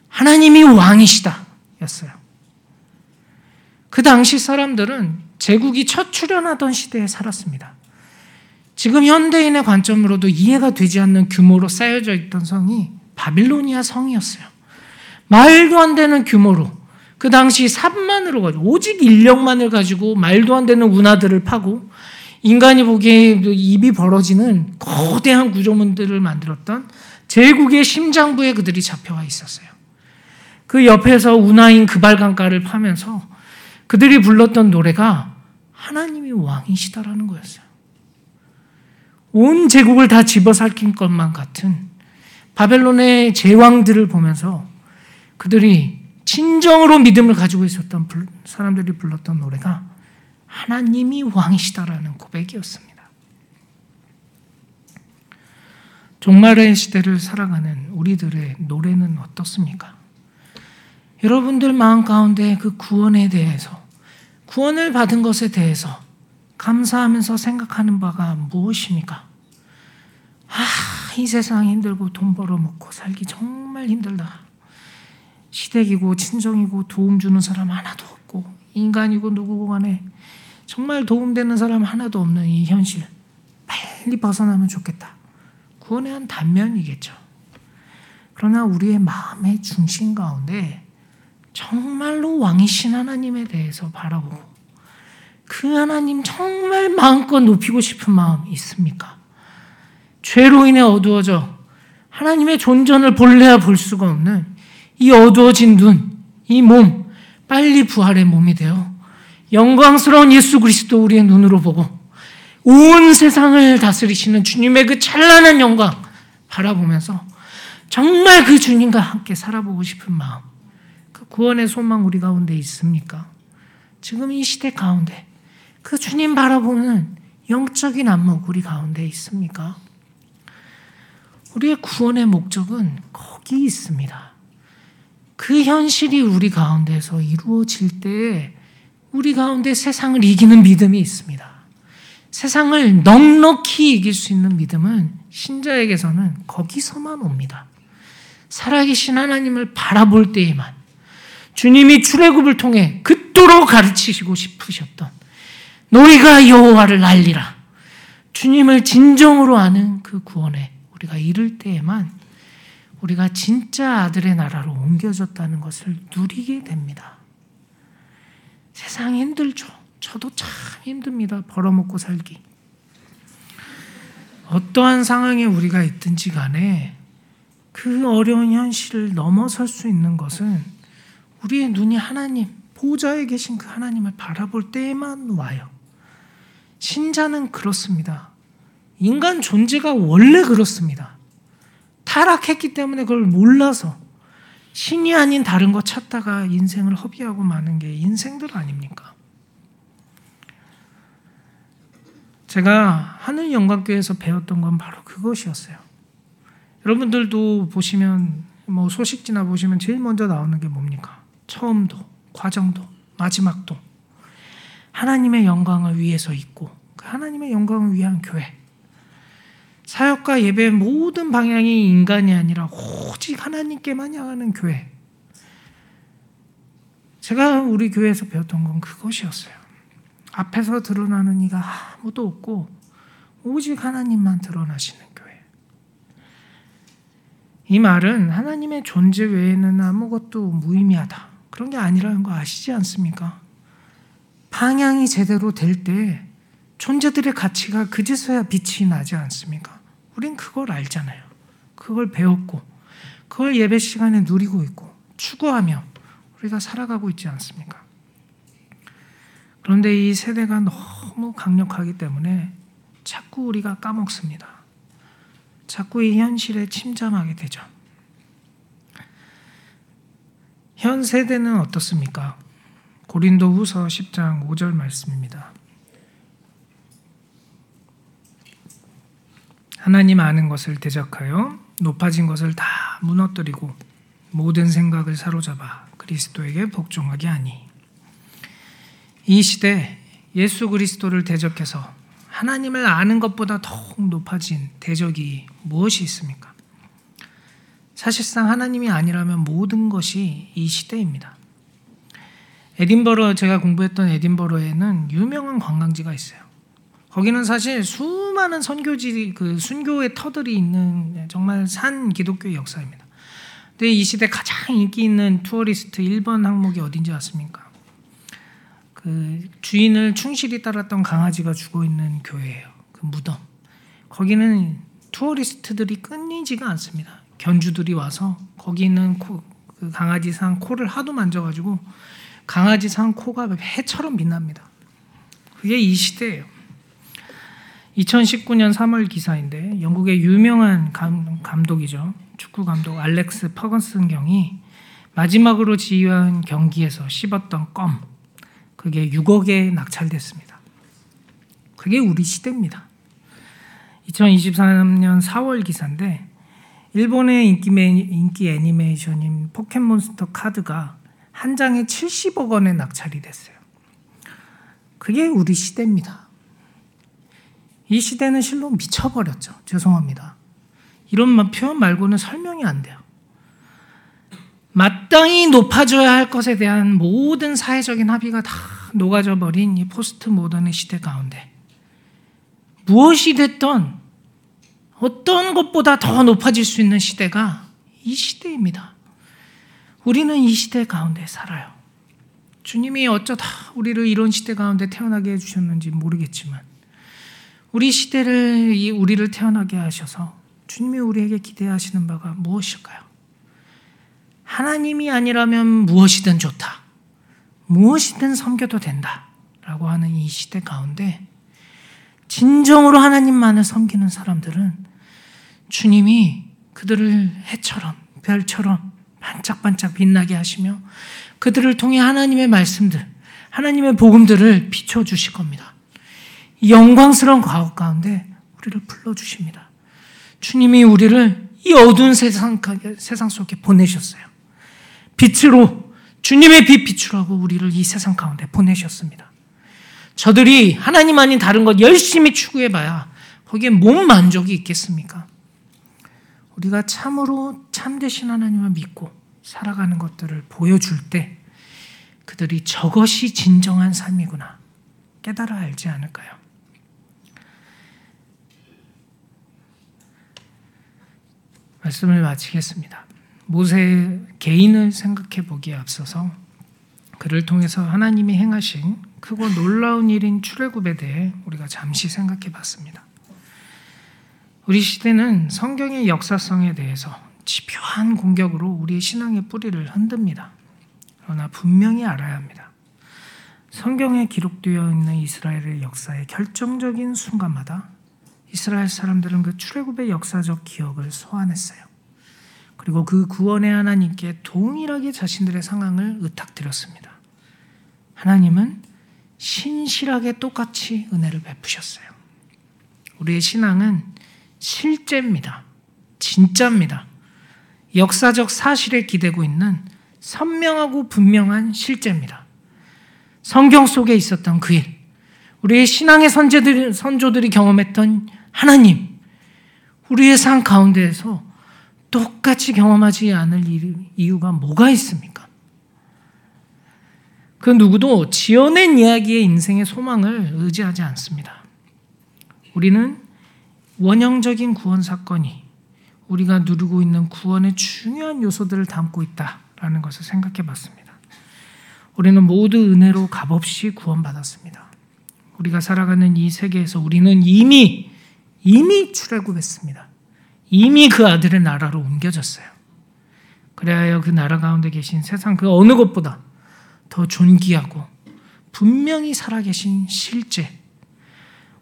하나님이 왕이시다 였어요. 그 당시 사람들은 제국이 첫 출현하던 시대에 살았습니다. 지금 현대인의 관점으로도 이해가 되지 않는 규모로 쌓여져 있던 성이 바빌로니아 성이었어요. 말도 안 되는 규모로 그 당시 삽만으로 가지고 오직 인력만을 가지고 말도 안 되는 운하들을 파고 인간이 보기에 입이 벌어지는 거대한 구조물들을 만들었던 제국의 심장부에 그들이 잡혀와 있었어요. 그 옆에서 운하인 그발강가를 파면서 그들이 불렀던 노래가 하나님이 왕이시다라는 거였어요. 온 제국을 다 집어삼킨 것만 같은 바벨론의 제왕들을 보면서 그들이 진정으로 믿음을 가지고 있었던 사람들이 불렀던 노래가 하나님이 왕이시다라는 고백이었습니다. 종말의 시대를 살아가는 우리들의 노래는 어떻습니까? 여러분들 마음 가운데 그 구원에 대해서, 구원을 받은 것에 대해서 감사하면서 생각하는 바가 무엇입니까? 아, 이 세상 힘들고 돈 벌어먹고 살기 정말 힘들다. 시댁이고 친정이고 도움 주는 사람 하나도 없고 인간이고 누구고 간에 정말 도움되는 사람 하나도 없는 이 현실 빨리 벗어나면 좋겠다. 구원의 한 단면이겠죠. 그러나 우리의 마음의 중심 가운데 정말로 왕이신 하나님에 대해서 바라보고 그 하나님 정말 마음껏 높이고 싶은 마음 있습니까? 죄로 인해 어두워져 하나님의 존전을 볼래야 볼 수가 없는 이 어두워진 눈, 이 몸, 빨리 부활의 몸이 되어 영광스러운 예수 그리스도 우리의 눈으로 보고 온 세상을 다스리시는 주님의 그 찬란한 영광 바라보면서 정말 그 주님과 함께 살아보고 싶은 마음, 그 구원의 소망 우리 가운데 있습니까? 지금 이 시대 가운데 그 주님 바라보는 영적인 안목 우리 가운데 있습니까? 우리의 구원의 목적은 거기 있습니다. 그 현실이 우리 가운데서 이루어질 때에 우리 가운데 세상을 이기는 믿음이 있습니다. 세상을 넉넉히 이길 수 있는 믿음은 신자에게서는 거기서만 옵니다. 살아계신 하나님을 바라볼 때에만 주님이 출애굽을 통해 그토록 가르치시고 싶으셨던 너희가 여호와를 알리라. 주님을 진정으로 아는 그 구원에 우리가 이를 때에만 우리가 진짜 아들의 나라로 옮겨졌다는 것을 누리게 됩니다. 세상 힘들죠. 저도 참 힘듭니다. 벌어먹고 살기. 어떠한 상황에 우리가 있든지 간에 그 어려운 현실을 넘어설 수 있는 것은 우리의 눈이 하나님, 보좌에 계신 그 하나님을 바라볼 때에만 와요. 신자는 그렇습니다. 인간 존재가 원래 그렇습니다. 타락했기 때문에 그걸 몰라서 신이 아닌 다른 거 찾다가 인생을 허비하고 마는 게 인생들 아닙니까? 제가 하늘영광교회에서 배웠던 건 바로 그것이었어요. 여러분들도 보시면 뭐 소식지나 보시면 제일 먼저 나오는 게 뭡니까? 처음도, 과정도, 마지막도 하나님의 영광을 위해서 있고 그 하나님의 영광을 위한 교회. 사역과 예배의 모든 방향이 인간이 아니라 오직 하나님께만 향하는 교회. 제가 우리 교회에서 배웠던 건 그것이었어요. 앞에서 드러나는 이가 아무도 없고 오직 하나님만 드러나시는 교회. 이 말은 하나님의 존재 외에는 아무것도 무의미하다. 그런 게 아니라는 거 아시지 않습니까? 방향이 제대로 될 때 존재들의 가치가 그제서야 빛이 나지 않습니까? 우린 그걸 알잖아요. 그걸 배웠고 그걸 예배 시간에 누리고 있고 추구하며 우리가 살아가고 있지 않습니까? 그런데 이 세대가 너무 강력하기 때문에 자꾸 우리가 까먹습니다. 자꾸 이 현실에 침잠하게 되죠. 현 세대는 어떻습니까? 고린도후서 십 장 오 절 말씀입니다. 하나님 아는 것을 대적하여 높아진 것을 다 무너뜨리고 모든 생각을 사로잡아 그리스도에게 복종하게 하니 이 시대 예수 그리스도를 대적해서 하나님을 아는 것보다 더욱 높아진 대적이 무엇이 있습니까? 사실상 하나님이 아니라면 모든 것이 이 시대입니다. 에딘버러, 제가 공부했던 에딘버러에는 유명한 관광지가 있어요. 거기는 사실 수많은 선교지, 그 순교의 터들이 있는 정말 산 기독교의 역사입니다. 근데 이 시대 가장 인기 있는 투어리스트 일 번 항목이 어딘지 아십니까? 그 주인을 충실히 따랐던 강아지가 죽어있는 교회예요. 그 무덤. 거기는 투어리스트들이 끊이지가 않습니다. 견주들이 와서 거기 있는 코, 그 강아지 상 코를 하도 만져가지고 강아지 상 코가 해처럼 빛납니다. 그게 이 시대예요. 이천십구 년 삼 월 기사인데 영국의 유명한 감, 감독이죠. 축구 감독 알렉스 퍼거슨 경이 마지막으로 지휘한 경기에서 씹었던 껌. 그게 육억에 낙찰됐습니다. 그게 우리 시대입니다. 이천이십삼 년 사 월 기사인데 일본의 인기, 인기 애니메이션인 포켓몬스터 카드가 한 장에 칠십억 원에 낙찰이 됐어요. 그게 우리 시대입니다. 이 시대는 실로 미쳐버렸죠. 죄송합니다. 이런 표현 말고는 설명이 안 돼요. 마땅히 높아져야 할 것에 대한 모든 사회적인 합의가 다 녹아져버린 이 포스트 모던의 시대 가운데 무엇이 됐던 어떤 것보다 더 높아질 수 있는 시대가 이 시대입니다. 우리는 이 시대 가운데 살아요. 주님이 어쩌다 우리를 이런 시대 가운데 태어나게 해주셨는지 모르겠지만 우리 시대를, 우리를 태어나게 하셔서 주님이 우리에게 기대하시는 바가 무엇일까요? 하나님이 아니라면 무엇이든 좋다. 무엇이든 섬겨도 된다. 라고 하는 이 시대 가운데 진정으로 하나님만을 섬기는 사람들은 주님이 그들을 해처럼 별처럼 반짝반짝 빛나게 하시며 그들을 통해 하나님의 말씀들, 하나님의 복음들을 비춰주실 겁니다. 이 영광스러운 과거 가운데 우리를 불러주십니다. 주님이 우리를 이 어두운 세상, 세상 속에 보내셨어요. 빛으로, 주님의 빛 빛으로 하고 우리를 이 세상 가운데 보내셨습니다. 저들이 하나님 아닌 다른 것 열심히 추구해봐야 거기에 뭔 만족이 있겠습니까? 우리가 참으로 참되신 하나님을 믿고 살아가는 것들을 보여줄 때 그들이 저것이 진정한 삶이구나 깨달아 알지 않을까요? 말씀을 마치겠습니다. 모세의 개인을 생각해 보기에 앞서서 그를 통해서 하나님이 행하신 크고 놀라운 일인 출애굽에 대해 우리가 잠시 생각해 봤습니다. 우리 시대는 성경의 역사성에 대해서 집요한 공격으로 우리의 신앙의 뿌리를 흔듭니다. 그러나 분명히 알아야 합니다. 성경에 기록되어 있는 이스라엘의 역사의 결정적인 순간마다 이스라엘 사람들은 그 출애굽의 역사적 기억을 소환했어요. 그리고 그 구원의 하나님께 동일하게 자신들의 상황을 의탁드렸습니다. 하나님은 신실하게 똑같이 은혜를 베푸셨어요. 우리의 신앙은 실제입니다. 진짜입니다. 역사적 사실에 기대고 있는 선명하고 분명한 실제입니다. 성경 속에 있었던 그 일, 우리의 신앙의 선제들, 선조들이 경험했던 하나님, 우리의 삶 가운데에서 똑같이 경험하지 않을 이유가 뭐가 있습니까? 그 누구도 지어낸 이야기의 인생의 소망을 의지하지 않습니다. 우리는 원형적인 구원 사건이 우리가 누리고 있는 구원의 중요한 요소들을 담고 있다라는 것을 생각해 봤습니다. 우리는 모두 은혜로 값없이 구원받았습니다. 우리가 살아가는 이 세계에서 우리는 이미, 이미 출애굽했습니다. 이미 그 아들의 나라로 옮겨졌어요. 그래야 그 나라 가운데 계신 세상 그 어느 것보다 더 존귀하고 분명히 살아계신 실제,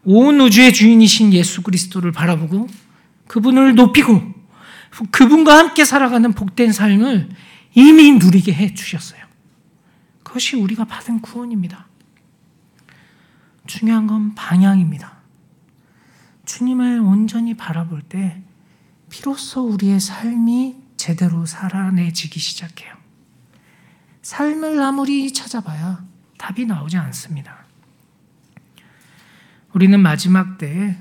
온 우주의 주인이신 예수 그리스도를 바라보고 그분을 높이고 그분과 함께 살아가는 복된 삶을 이미 누리게 해주셨어요. 그것이 우리가 받은 구원입니다. 중요한 건 방향입니다. 주님을 온전히 바라볼 때 비로소 우리의 삶이 제대로 살아내지기 시작해요. 삶을 아무리 찾아봐야 답이 나오지 않습니다. 우리는 마지막 때에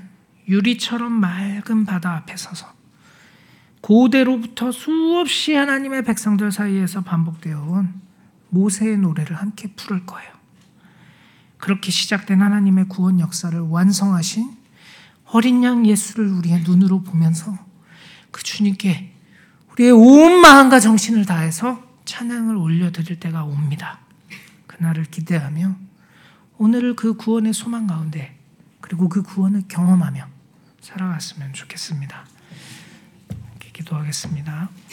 유리처럼 맑은 바다 앞에 서서 고대로부터 수없이 하나님의 백성들 사이에서 반복되어 온 모세의 노래를 함께 부를 거예요. 그렇게 시작된 하나님의 구원 역사를 완성하신 어린 양 예수를 우리의 눈으로 보면서 그 주님께 우리의 온 마음과 정신을 다해서 찬양을 올려드릴 때가 옵니다. 그날을 기대하며 오늘을 그 구원의 소망 가운데 그리고 그 구원을 경험하며 살아갔으면 좋겠습니다. 이렇게 기도하겠습니다.